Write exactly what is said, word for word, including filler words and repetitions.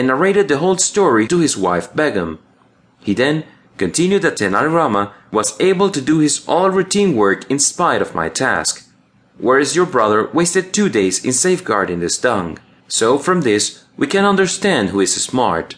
and narrated the whole story to his wife Begum. He then continued that Tenali Rama was able to do his all routine work in spite of my task, whereas your brother wasted two days in safeguarding this dung. So from this we can understand who is smart.